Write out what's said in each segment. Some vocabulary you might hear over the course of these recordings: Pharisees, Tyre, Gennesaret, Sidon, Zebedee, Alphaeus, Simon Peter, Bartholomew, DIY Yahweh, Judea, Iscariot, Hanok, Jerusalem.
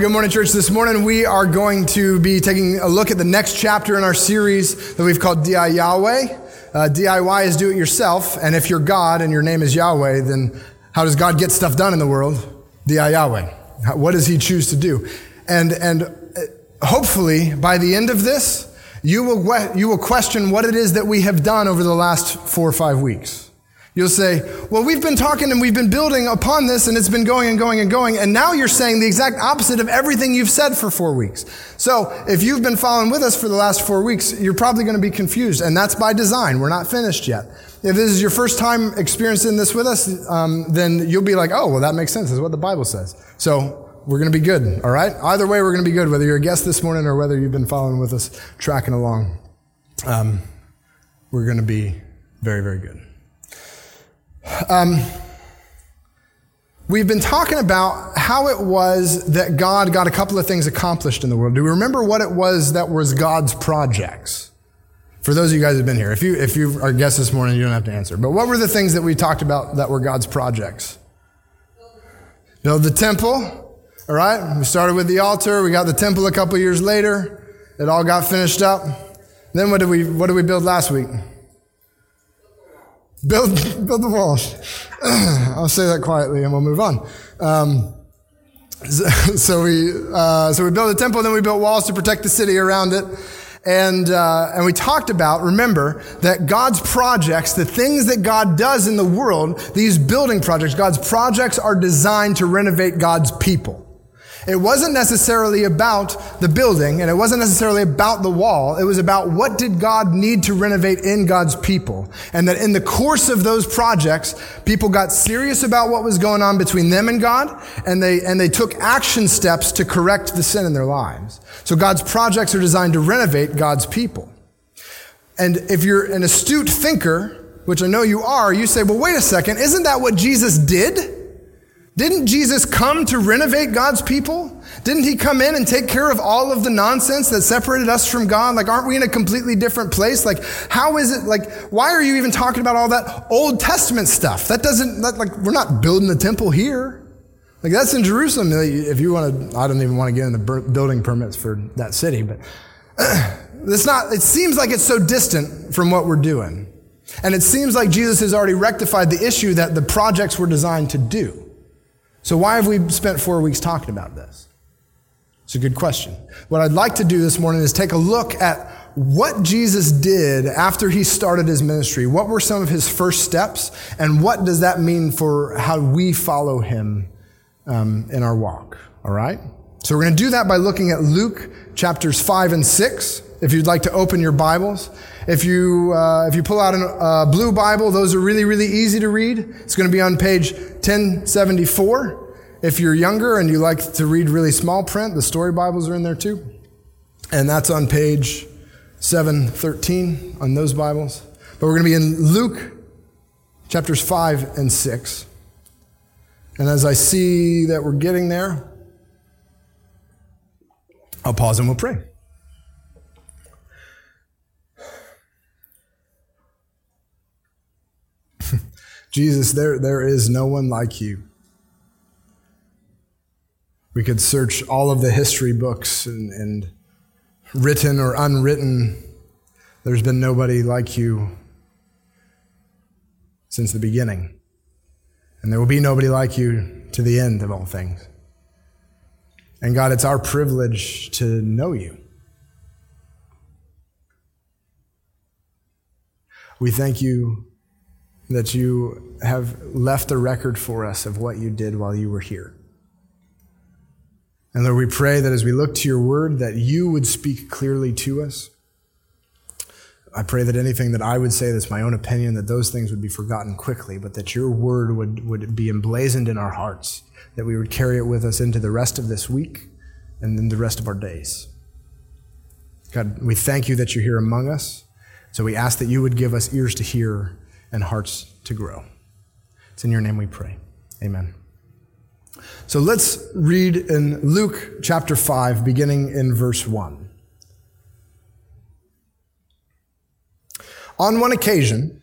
Well, good morning, church. This morning we are going to be taking a look at the next chapter in our series that we've called DIY Yahweh. DIY is do it yourself, and if you're God and your name is Yahweh, then how does God get stuff done in the world? DIY Yahweh. What does he choose to do? And hopefully by the end of this, you will question what it is that we have done over the last 4 or 5 weeks. You'll say, well, we've been talking and we've been building upon this and it's been going and going and going. And now you're saying the exact opposite of everything you've said for 4 weeks. So if you've been following with us for the last 4 weeks, you're probably going to be confused. And that's by design. We're not finished yet. If this is your first time experiencing this with us, then you'll be like, oh, well, that makes sense. This is what the Bible says. So we're going to be good. All right. Either way, we're going to be good, whether you're a guest this morning or whether you've been following with us, tracking along. We're going to be very, very good. We've been talking about how it was that God got a couple of things accomplished in the world. Do we remember what it was that was God's projects? For those of you guys who've been here, if you are a guest this morning, you don't have to answer. But what were the things that we talked about that were God's projects? Build the temple. All right. We started with the altar. We got the temple a couple years later. It all got finished up. Then what did we build last week? Build the walls. I'll say that quietly and we'll move on. So we built a temple, and then we built walls to protect the city around it. And we talked about, remember, that God's projects, the things that God does in the world, these building projects, God's projects are designed to renovate God's people. It wasn't necessarily about the building, and it wasn't necessarily about the wall. It was about what did God need to renovate in God's people. And that in the course of those projects, people got serious about what was going on between them and God, and they took action steps to correct the sin in their lives. So God's projects are designed to renovate God's people. And if you're an astute thinker, which I know you are, you say, well, wait a second, isn't that what Jesus did? Didn't Jesus come to renovate God's people? Didn't he come in and take care of all of the nonsense that separated us from God? Like, aren't we in a completely different place? Like, how is it, like, why are you even talking about all that Old Testament stuff? That we're not building the temple here. Like, that's in Jerusalem. If you want to, I don't even want to get into building permits for that city, but it seems like it's so distant from what we're doing. And it seems like Jesus has already rectified the issue that the projects were designed to do. So why have we spent 4 weeks talking about this? It's a good question. What I'd like to do this morning is take a look at what Jesus did after he started his ministry. What were some of his first steps, and what does that mean for how we follow him in our walk? All right? So we're going to do that by looking at Luke chapters 5 and 6. If you'd like to open your Bibles. If you pull out a blue Bible, those are really, really easy to read. It's going to be on page 1074. If you're younger and you like to read really small print, the story Bibles are in there too. And that's on page 713 on those Bibles. But we're going to be in Luke chapters 5 and 6. And as I see that we're getting there, I'll pause and we'll pray. Jesus, there is no one like you. We could search all of the history books and written or unwritten. There's been nobody like you since the beginning. And there will be nobody like you to the end of all things. And God, it's our privilege to know you. We thank you that you have left a record for us of what you did while you were here. And Lord, we pray that as we look to your word, that you would speak clearly to us. I pray that anything that I would say that's my own opinion, that those things would be forgotten quickly, but that your word would be emblazoned in our hearts, that we would carry it with us into the rest of this week and then the rest of our days. God, we thank you that you're here among us. So we ask that you would give us ears to hear and hearts to grow. It's in your name we pray. Amen. So let's read in Luke chapter 5, beginning in verse 1. On one occasion,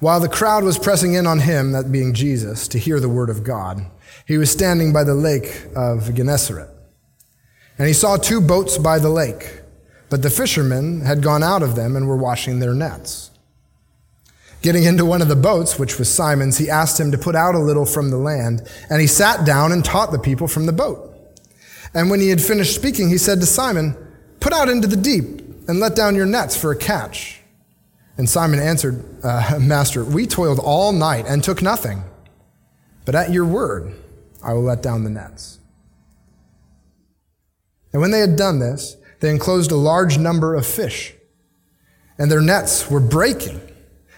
while the crowd was pressing in on him, that being Jesus, to hear the word of God, he was standing by the lake of Gennesaret. And he saw two boats by the lake, but the fishermen had gone out of them and were washing their nets. Getting into one of the boats, which was Simon's, he asked him to put out a little from the land, and he sat down and taught the people from the boat. And when he had finished speaking, he said to Simon, "Put out into the deep and let down your nets for a catch." And Simon answered, "Master, we toiled all night and took nothing, but at your word I will let down the nets." And when they had done this, they enclosed a large number of fish, and their nets were breaking.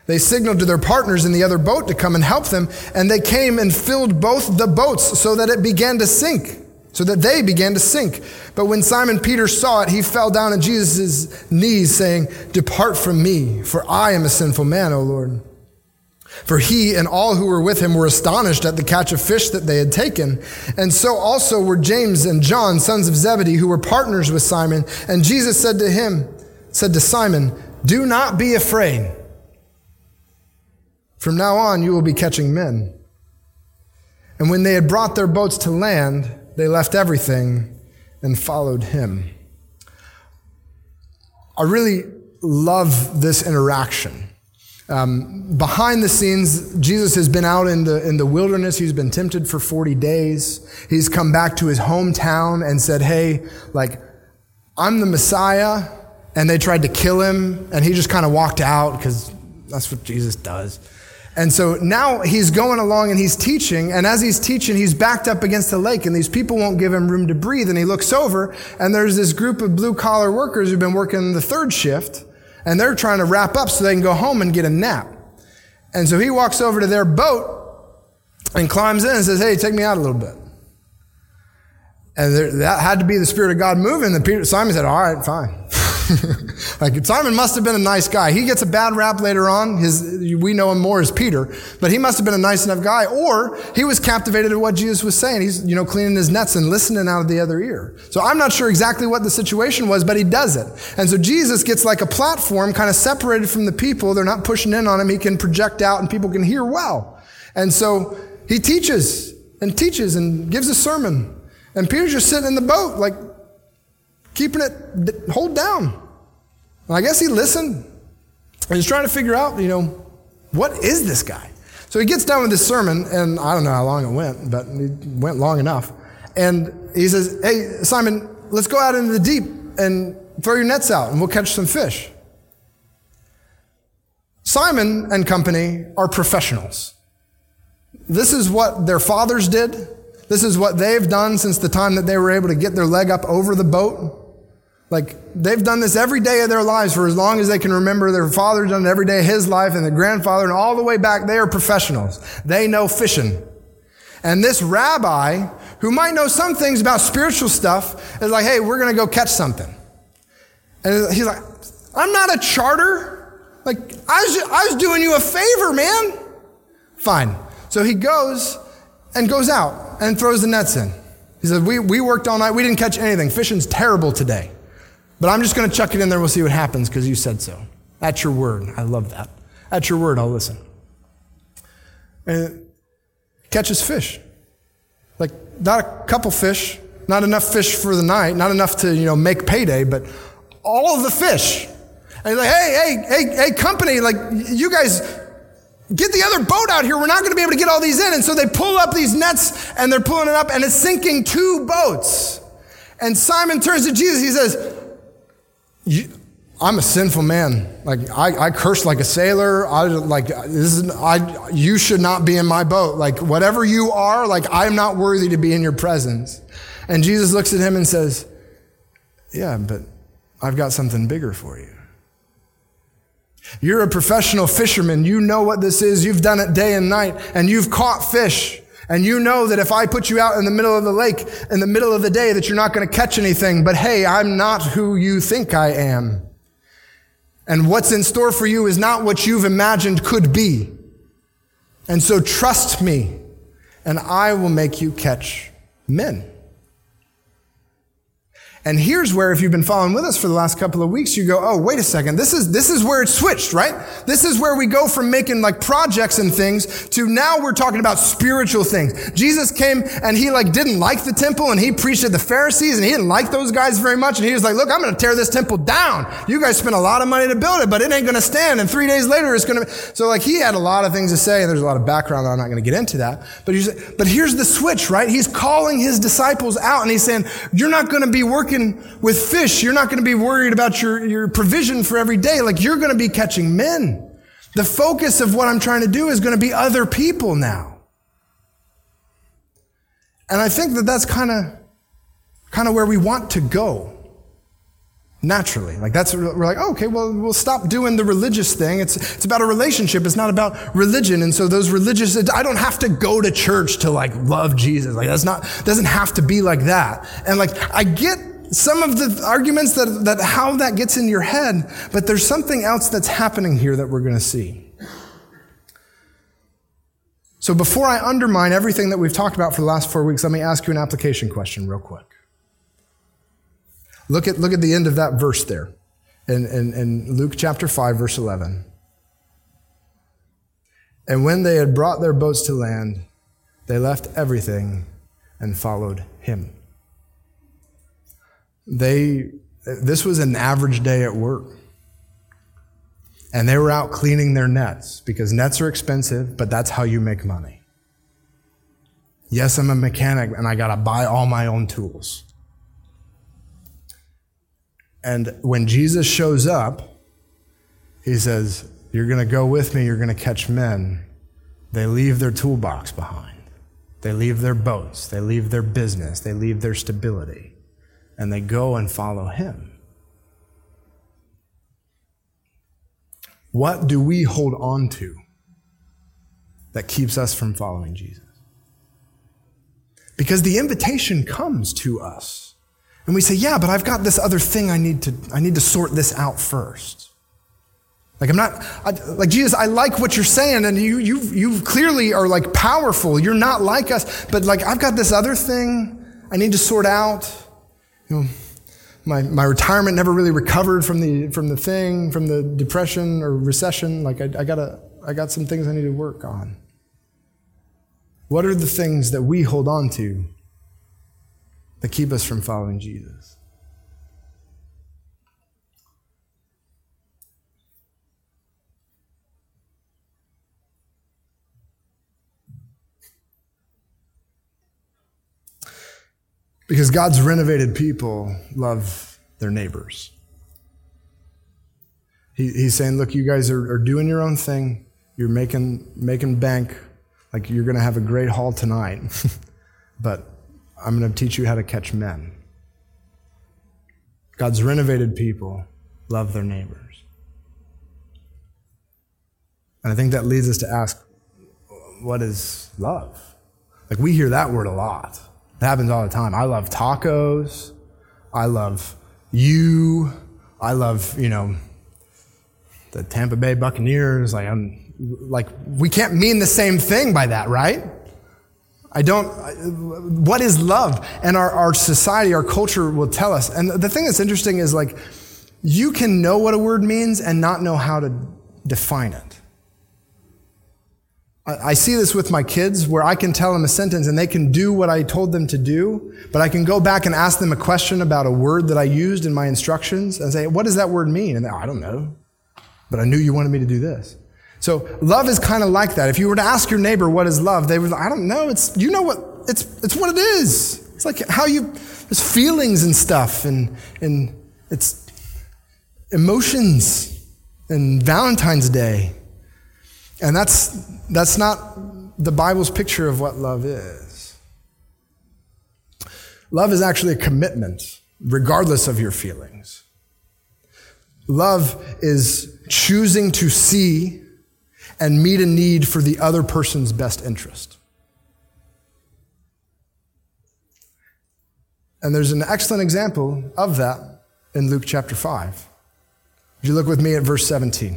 They signaled to their partners in the other boat to come and help them, and they came and filled both the boats so that they began to sink. But when Simon Peter saw it, he fell down at Jesus' knees, saying, "Depart from me, for I am a sinful man, O Lord." For he and all who were with him were astonished at the catch of fish that they had taken. And so also were James and John, sons of Zebedee, who were partners with Simon. And Jesus said to Simon, "Do not be afraid. From now on you will be catching men." And when they had brought their boats to land, they left everything and followed him. I really love this interaction. Behind the scenes, Jesus has been out in the wilderness. He's been tempted for 40 days. He's come back to his hometown and said, "Hey, I'm the Messiah," and they tried to kill him, and he just kind of walked out because that's what Jesus does. And so now he's going along and he's teaching, and as he's teaching, he's backed up against the lake, and these people won't give him room to breathe, and he looks over, and there's this group of blue-collar workers who've been working the third shift, and they're trying to wrap up so they can go home and get a nap. And so he walks over to their boat and climbs in and says, "Hey, take me out a little bit." And that had to be the Spirit of God moving. Simon said, "All right, fine." Simon must have been a nice guy. He gets a bad rap later on. We know him more as Peter, but he must have been a nice enough guy, or he was captivated at what Jesus was saying. He's, cleaning his nets and listening out of the other ear. So I'm not sure exactly what the situation was, but he does it. And so Jesus gets like a platform kind of separated from the people. They're not pushing in on him. He can project out and people can hear well. And so he teaches and gives a sermon. And Peter's just sitting in the boat, keeping it hold down. And I guess he listened. He's trying to figure out, what is this guy? So he gets done with his sermon, and I don't know how long it went, but it went long enough. And he says, "Hey, Simon, let's go out into the deep and throw your nets out, and we'll catch some fish." Simon and company are professionals. This is what their fathers did. This is what they've done since the time that they were able to get their leg up over the boat. They've done this every day of their lives for as long as they can remember. Their father done it every day of his life, and their grandfather, and all the way back, they are professionals. They know fishing. And this rabbi, who might know some things about spiritual stuff, is like, "Hey, we're going to go catch something." And he's like, "I'm not a charter. I was doing you a favor, man." Fine. So he goes out and throws the nets in. He said, we worked all night. We didn't catch anything. Fishing's terrible today. But I'm just going to chuck it in there. We'll see what happens because you said so. At your word. I love that. At your word, I'll listen. And catches fish. Not a couple fish. Not enough fish for the night. Not enough to, make payday, but all of the fish. And he's like, hey, company, you guys, get the other boat out here. We're not going to be able to get all these in. And so they pull up these nets, and they're pulling it up, and it's sinking two boats. And Simon turns to Jesus. He says, "I'm a sinful man. I curse like a sailor. You should not be in my boat. Whatever you are, I'm not worthy to be in your presence." And Jesus looks at him and says, "Yeah, but I've got something bigger for you. You're a professional fisherman. You know what this is. You've done it day and night, and you've caught fish. And you know that if I put you out in the middle of the lake, in the middle of the day, that you're not going to catch anything. But hey, I'm not who you think I am. And what's in store for you is not what you've imagined could be. And so trust me, and I will make you catch men." And here's where, if you've been following with us for the last couple of weeks, you go, oh, wait a second. This is where it switched, right? This is where we go from making like projects and things to now we're talking about spiritual things. Jesus came and he like didn't like the temple and he preached at the Pharisees and he didn't like those guys very much. And he was like, look, I'm going to tear this temple down. You guys spent a lot of money to build it, but it ain't going to stand. And 3 days later, it's going to be. So like he had a lot of things to say, and there's a lot of background. I'm not going to get into that. But you say, but here's the switch, right? He's calling his disciples out and he's saying, you're not going to be working with fish. You're not going to be worried about your provision for every day. Like you're going to be catching men. The focus of what I'm trying to do is going to be other people now. And I think that that's kind of where we want to go. Naturally. Like that's, we're like, oh, okay, well, we'll stop doing the religious thing. It's about a relationship. It's not about religion. And so those religious, I don't have to go to church to like love Jesus. Like that's not, doesn't have to be like that. And like I get some of the arguments that how that gets in your head, but there's something else that's happening here that we're going to see. So before I undermine everything that we've talked about for the last 4 weeks, let me ask you an application question real quick. Look at the end of that verse there in Luke chapter 5, verse 11. And when they had brought their boats to land, they left everything and followed him. This was an average day at work. And they were out cleaning their nets because nets are expensive, but that's how you make money. Yes, I'm a mechanic and I got to buy all my own tools. And when Jesus shows up, he says, you're going to go with me, you're going to catch men. They leave their toolbox behind. They leave their boats. They leave their business. They leave their stability. And they go and follow him. What do we hold on to that keeps us from following Jesus? Because the invitation comes to us. And we say, yeah, but I've got this other thing I need to sort this out first. Like like Jesus, I like what you're saying, and you clearly are like powerful. You're not like us, but like I've got this other thing I need to sort out. You know, my retirement never really recovered from the depression or recession. Like I got some things I need to work on. What are the things that we hold on to that keep us from following Jesus? Because God's renovated people love their neighbors. He's saying, look, you guys are doing your own thing. You're making bank. Like you're going to have a great haul tonight. But I'm going to teach you how to catch men. God's renovated people love their neighbors. And I think that leads us to ask, what is love? Like we hear that word a lot. It happens all the time. I love tacos. I love you. I love, you know, the Tampa Bay Buccaneers. We can't mean the same thing by that, right? What is love? And our society, our culture will tell us. And the thing that's interesting is like, you can know what a word means and not know how to define it. I see this with my kids where I can tell them a sentence and they can do what I told them to do, but I can go back and ask them a question about a word that I used in my instructions and say, what does that word mean? And I don't know, but I knew you wanted me to do this. So love is kind of like that. If you were to ask your neighbor, what is love? They would, I don't know. It's what it is. It's like how there's feelings and stuff and it's emotions and Valentine's Day. And that's not the Bible's picture of what love is. Love is actually a commitment, regardless of your feelings. Love is choosing to see and meet a need for the other person's best interest. And there's an excellent example of that in Luke chapter 5. If you look with me at verse 17.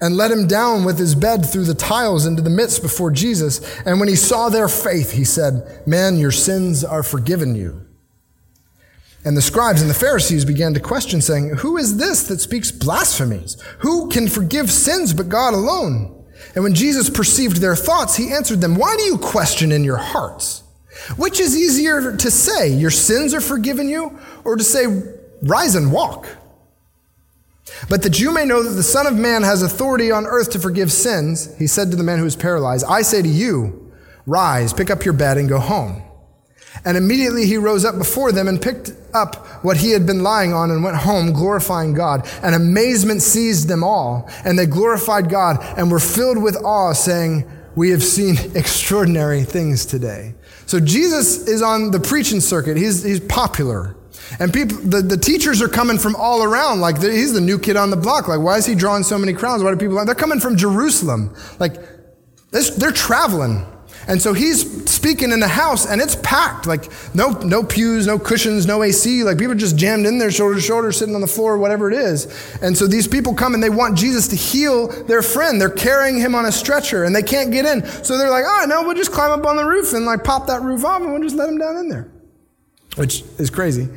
and let him down with his bed through the tiles into the midst before Jesus. And when he saw their faith, he said, "Man, your sins are forgiven you." And the scribes and the Pharisees began to question, saying, "Who is this that speaks blasphemies? Who can forgive sins but God alone?" And when Jesus perceived their thoughts, he answered them, "Why do you question in your hearts? Which is easier to say, 'Your sins are forgiven you,' or to say, 'Rise and walk'? But that you may know that the Son of Man has authority on earth to forgive sins," he said to the man who was paralyzed, "I say to you, rise, pick up your bed and go home." And immediately he rose up before them and picked up what he had been lying on and went home, glorifying God. And amazement seized them all, and they glorified God and were filled with awe, saying, "We have seen extraordinary things today." So Jesus is on the preaching circuit. He's popular. And people, the teachers are coming from all around. Like, he's the new kid on the block. Like, why is he drawing so many crowds? Why do people? They're coming from Jerusalem. Like, they're traveling. And so he's speaking in the house, and it's packed. Like, no pews, no cushions, no AC. Like, people just jammed in there, shoulder to shoulder, sitting on the floor, whatever it is. And so these people come, and they want Jesus to heal their friend. They're carrying him on a stretcher, and they can't get in. So they're like, "Oh, no, we'll just climb up on the roof and, like, pop that roof off, and we'll just let him down in there," which is crazy.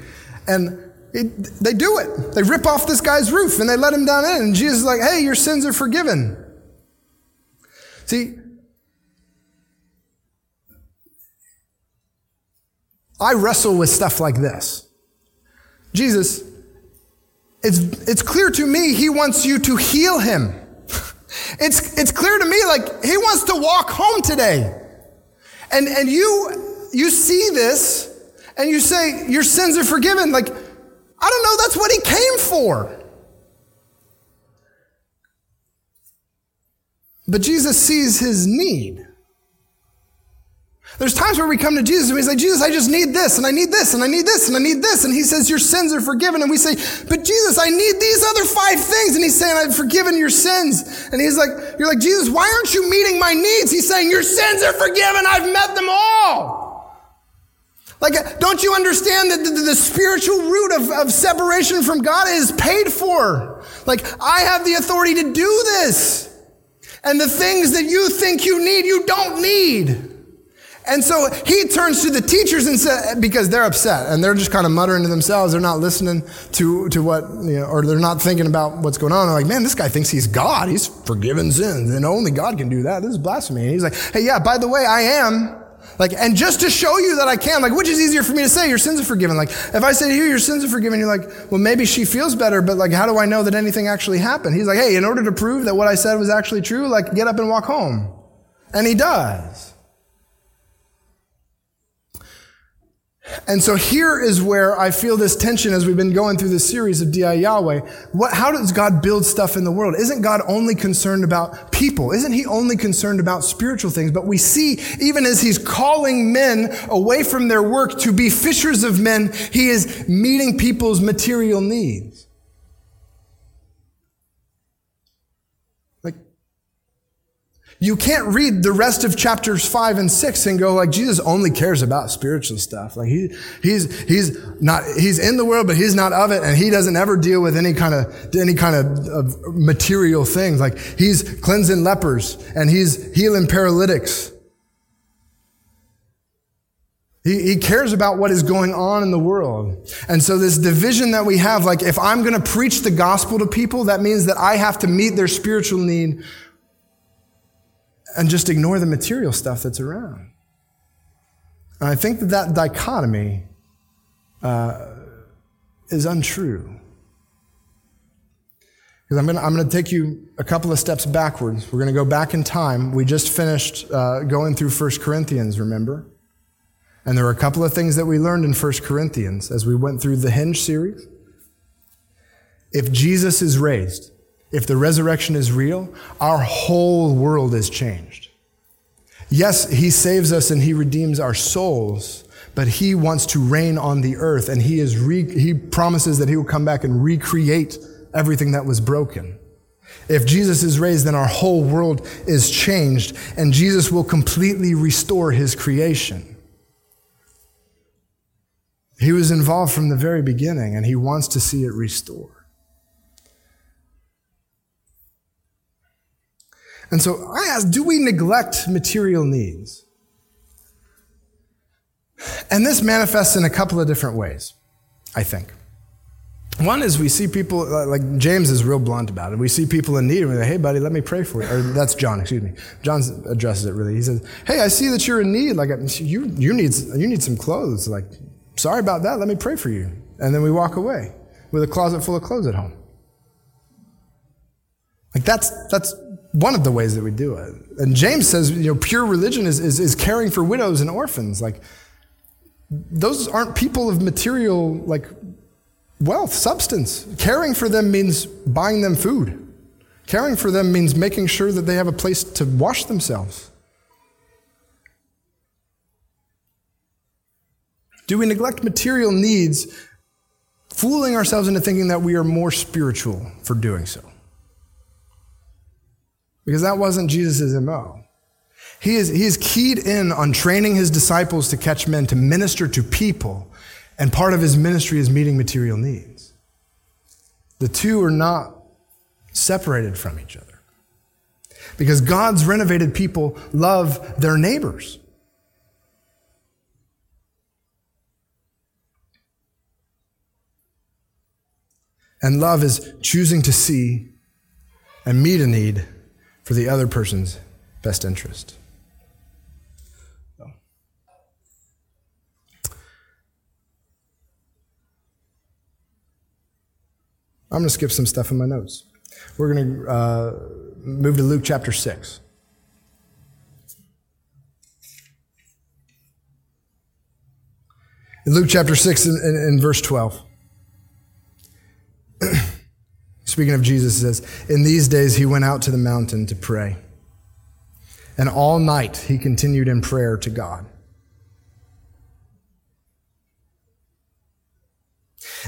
And they do it. They rip off this guy's roof, and they let him down in. And Jesus is like, "Hey, your sins are forgiven." See, I wrestle with stuff like this. Jesus, it's clear to me he wants you to heal him. It's clear to me, like, he wants to walk home today. And you see this, and you say, "Your sins are forgiven." Like, I don't know, that's what he came for. But Jesus sees his need. There's times where we come to Jesus and we say, "Jesus, I just need this, and I need this, and I need this, and I need this." And he says, "Your sins are forgiven." And we say, "But Jesus, I need these other 5 things." And he's saying, "I've forgiven your sins." And he's like, you're like, "Jesus, why aren't you meeting my needs?" He's saying, "Your sins are forgiven. I've met them all." Like, don't you understand that the spiritual root of separation from God is paid for? Like, I have the authority to do this. And the things that you think you need, you don't need. And so he turns to the teachers and says, because they're upset and they're just kind of muttering to themselves. They're not listening to what, you know, or they're not thinking about what's going on. They're like, "Man, this guy thinks he's God. He's forgiven sins, and only God can do that. This is blasphemy." And he's like, "Hey, yeah, by the way, I am. Like, and just to show you that I can, like, which is easier for me to say, 'Your sins are forgiven'? Like, if I say to you, 'Your sins are forgiven,' you're like, "Well, maybe she feels better, but, like, how do I know that anything actually happened?" He's like, "Hey, in order to prove that what I said was actually true, like, get up and walk home." And he does. And so here is where I feel this tension as we've been going through this series of DIY Yahweh. How does God build stuff in the world? Isn't God only concerned about people? Isn't he only concerned about spiritual things? But we see, even as he's calling men away from their work to be fishers of men, he is meeting people's material needs. You can't read the rest of chapters 5 and 6 and go like, Jesus only cares about spiritual stuff. Like, he's in the world, but he's not of it, and he doesn't ever deal with any kind of material things. Like, he's cleansing lepers and he's healing paralytics. He cares about what is going on in the world. And so this division that we have, like, if I'm going to preach the gospel to people, that means that I have to meet their spiritual need and just ignore the material stuff that's around. And I think that dichotomy is untrue. Because I'm going to take you a couple of steps backwards. We're going to go back in time. We just finished going through 1 Corinthians, remember? And there were a couple of things that we learned in 1 Corinthians as we went through the Hinge series. If Jesus is raised, if the resurrection is real, our whole world is changed. Yes, he saves us and he redeems our souls, but he wants to reign on the earth, and he promises that he will come back and recreate everything that was broken. If Jesus is raised, then our whole world is changed, and Jesus will completely restore his creation. He was involved from the very beginning, and he wants to see it restored. And so I ask, do we neglect material needs? And this manifests in a couple of different ways, I think. One is we see people, like James is real blunt about it. We see people in need and we say, hey buddy, let me pray for you. Or that's John, excuse me. John addresses it really. He says, hey, I see that you're in need. Like you need some clothes. Like, sorry about that, let me pray for you. And then we walk away with a closet full of clothes at home. Like that's one of the ways that we do it. And James says, pure religion is caring for widows and orphans. Like those aren't people of material, like, wealth, substance. Caring for them means buying them food. Caring for them means making sure that they have a place to wash themselves. Do we neglect material needs, fooling ourselves into thinking that we are more spiritual for doing so? Because that wasn't Jesus' MO. He is keyed in on training his disciples to catch men, to minister to people. And part of his ministry is meeting material needs. The two are not separated from each other. Because God's renovated people love their neighbors. And love is choosing to see and meet a need for the other person's best interest. I'm going to skip some stuff in my notes. We're going to move to Luke chapter 6. In Luke chapter 6 in verse 12. Speaking of Jesus, it says, in these days he went out to the mountain to pray. And all night he continued in prayer to God.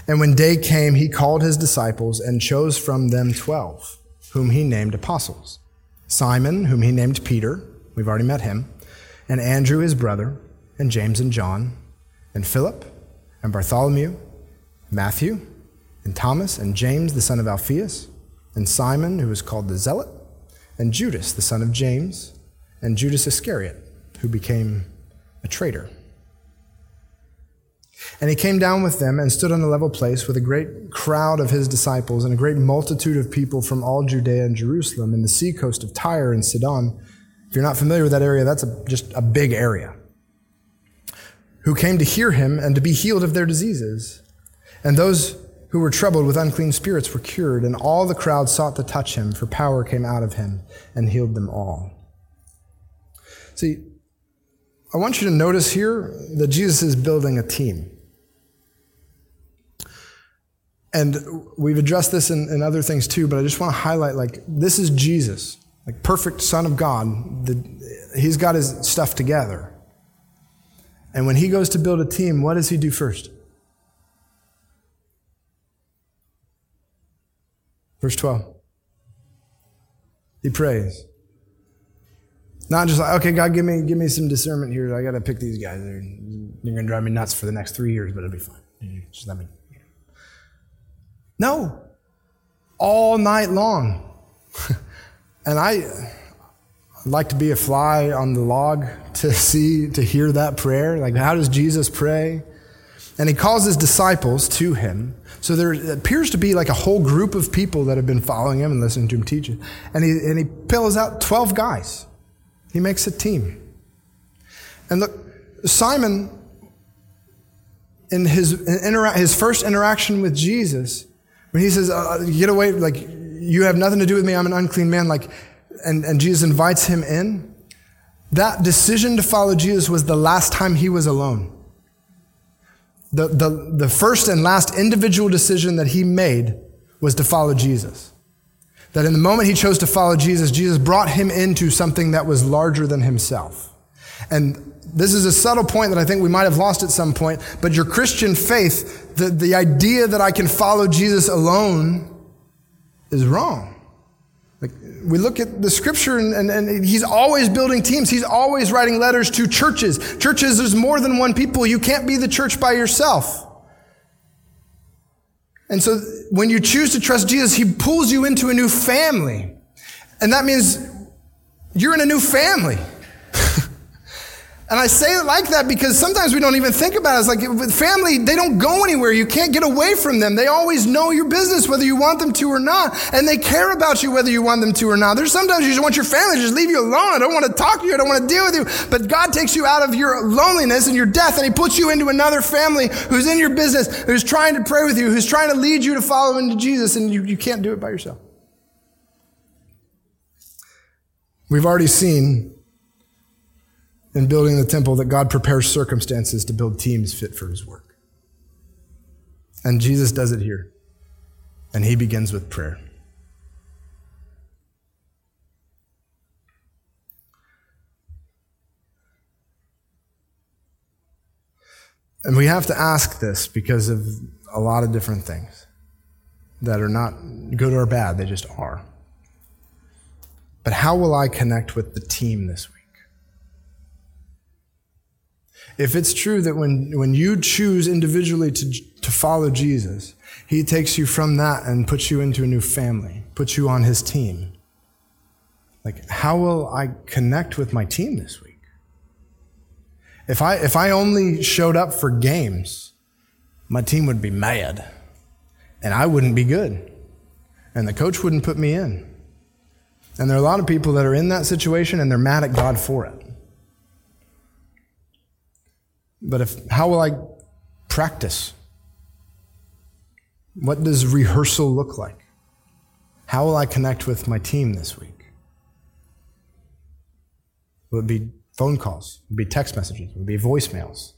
And when day came, he called his disciples and chose from them 12, whom he named apostles. Simon, whom he named Peter, we've already met him, and Andrew his brother, and James and John, and Philip, and Bartholomew, Matthew, and Thomas, and James the son of Alphaeus, and Simon, who was called the Zealot, and Judas the son of James, and Judas Iscariot, who became a traitor. And he came down with them and stood on a level place with a great crowd of his disciples and a great multitude of people from all Judea and Jerusalem and the seacoast of Tyre and Sidon. If you're not familiar with that area, that's just a big area. Who came to hear him and to be healed of their diseases. And those who were troubled with unclean spirits were cured, and all the crowd sought to touch him, for power came out of him and healed them all. See, I want you to notice here that Jesus is building a team. And we've addressed this in other things too, but I just want to highlight, like, this is Jesus, like perfect Son of God. He's got his stuff together. And when he goes to build a team, what does he do first? Verse 12. He prays. Not just like, okay, God, give me some discernment here. I got to pick these guys. They're going to drive me nuts for the next 3 years, but it'll be fine. Just let me. No. All night long. And I'd like to be a fly on the log to hear that prayer. Like, how does Jesus pray? And he calls his disciples to him. So there appears to be like a whole group of people that have been following him and listening to him teach it. And he pills out 12 guys. He makes a team. And look, Simon, in his first interaction with Jesus, when he says, get away, like, you have nothing to do with me, I'm an unclean man, like, and Jesus invites him in, that decision to follow Jesus was the last time he was alone. The first and last individual decision that he made was to follow Jesus. That in the moment he chose to follow Jesus, Jesus brought him into something that was larger than himself. And This is a subtle point that I think we might have lost at some point, but your Christian faith, the idea that I can follow Jesus alone is wrong. Like, we look at the scripture and he's always building teams. He's always writing letters to churches. Churches, there's more than one people. You can't be the church by yourself. And so when you choose to trust Jesus, he pulls you into a new family. And that means you're in a new family. And I say it like that because sometimes we don't even think about it. It's like with family, they don't go anywhere. You can't get away from them. They always know your business, whether you want them to or not. And they care about you, whether you want them to or not. There's sometimes you just want your family to just leave you alone. I don't want to talk to you. I don't want to deal with you. But God takes you out of your loneliness and your death, and he puts you into another family who's in your business, who's trying to pray with you, who's trying to lead you to follow into Jesus, and you can't do it by yourself. We've already seen in building the temple that God prepares circumstances to build teams fit for his work. And Jesus does it here. And he begins with prayer. And we have to ask this because of a lot of different things that are not good or bad, they just are. But how will I connect with the team this week? If it's true that when you choose individually to follow Jesus, he takes you from that and puts you into a new family, puts you on his team. Like, how will I connect with my team this week? If I only showed up for games, my team would be mad, and I wouldn't be good, and the coach wouldn't put me in. And there are a lot of people that are in that situation, and they're mad at God for it. But how will I practice? What does rehearsal look like? How will I connect with my team this week? Will it be phone calls? Will it be text messages? Will it be voicemails?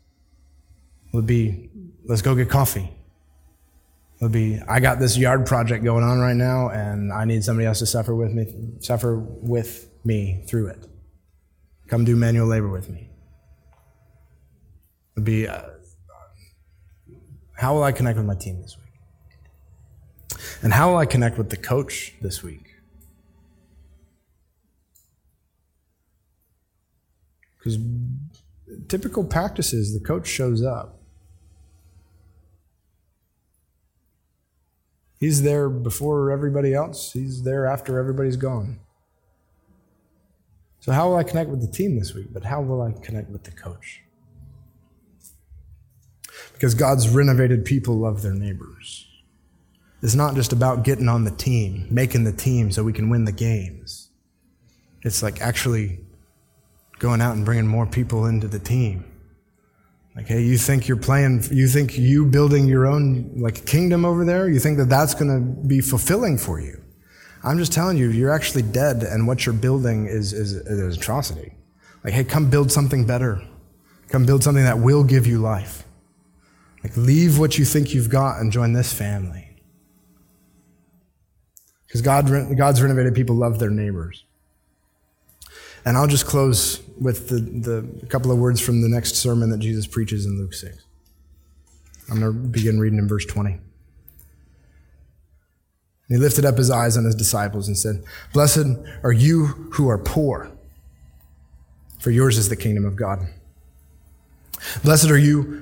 Will it be, let's go get coffee? Will it be, I got this yard project going on right now and I need somebody else to suffer with me through it. Come do manual labor with me. Would be, how will I connect with my team this week? And how will I connect with the coach this week? Because typical practices, the coach shows up. He's there before everybody else. He's there after everybody's gone. So how will I connect with the team this week? But how will I connect with the coach? Because God's renovated people love their neighbors. It's not just about getting on the team, making the team so we can win the games. It's like actually going out and bringing more people into the team. Like, hey, you think you building your own like kingdom over there? You think that that's going to be fulfilling for you? I'm just telling you, you're actually dead, and what you're building is an atrocity. Like, hey, come build something better. Come build something that will give you life. Like, leave what you think you've got and join this family. Because God's renovated people love their neighbors. And I'll just close with the couple of words from the next sermon that Jesus preaches in Luke 6. I'm going to begin reading in verse 20. And he lifted up his eyes on his disciples and said, "Blessed are you who are poor, for yours is the kingdom of God. Blessed are you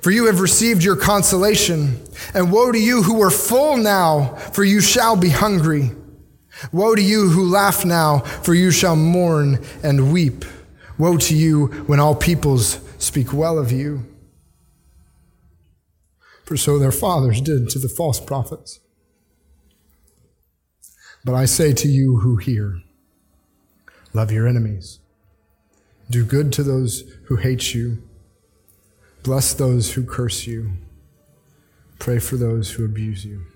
for you have received your consolation. And woe to you who are full now, for you shall be hungry. Woe to you who laugh now, for you shall mourn and weep. Woe to you when all peoples speak well of you. For so their fathers did to the false prophets. But I say to you who hear, love your enemies. Do good to those who hate you. Bless those who curse you. Pray for those who abuse you.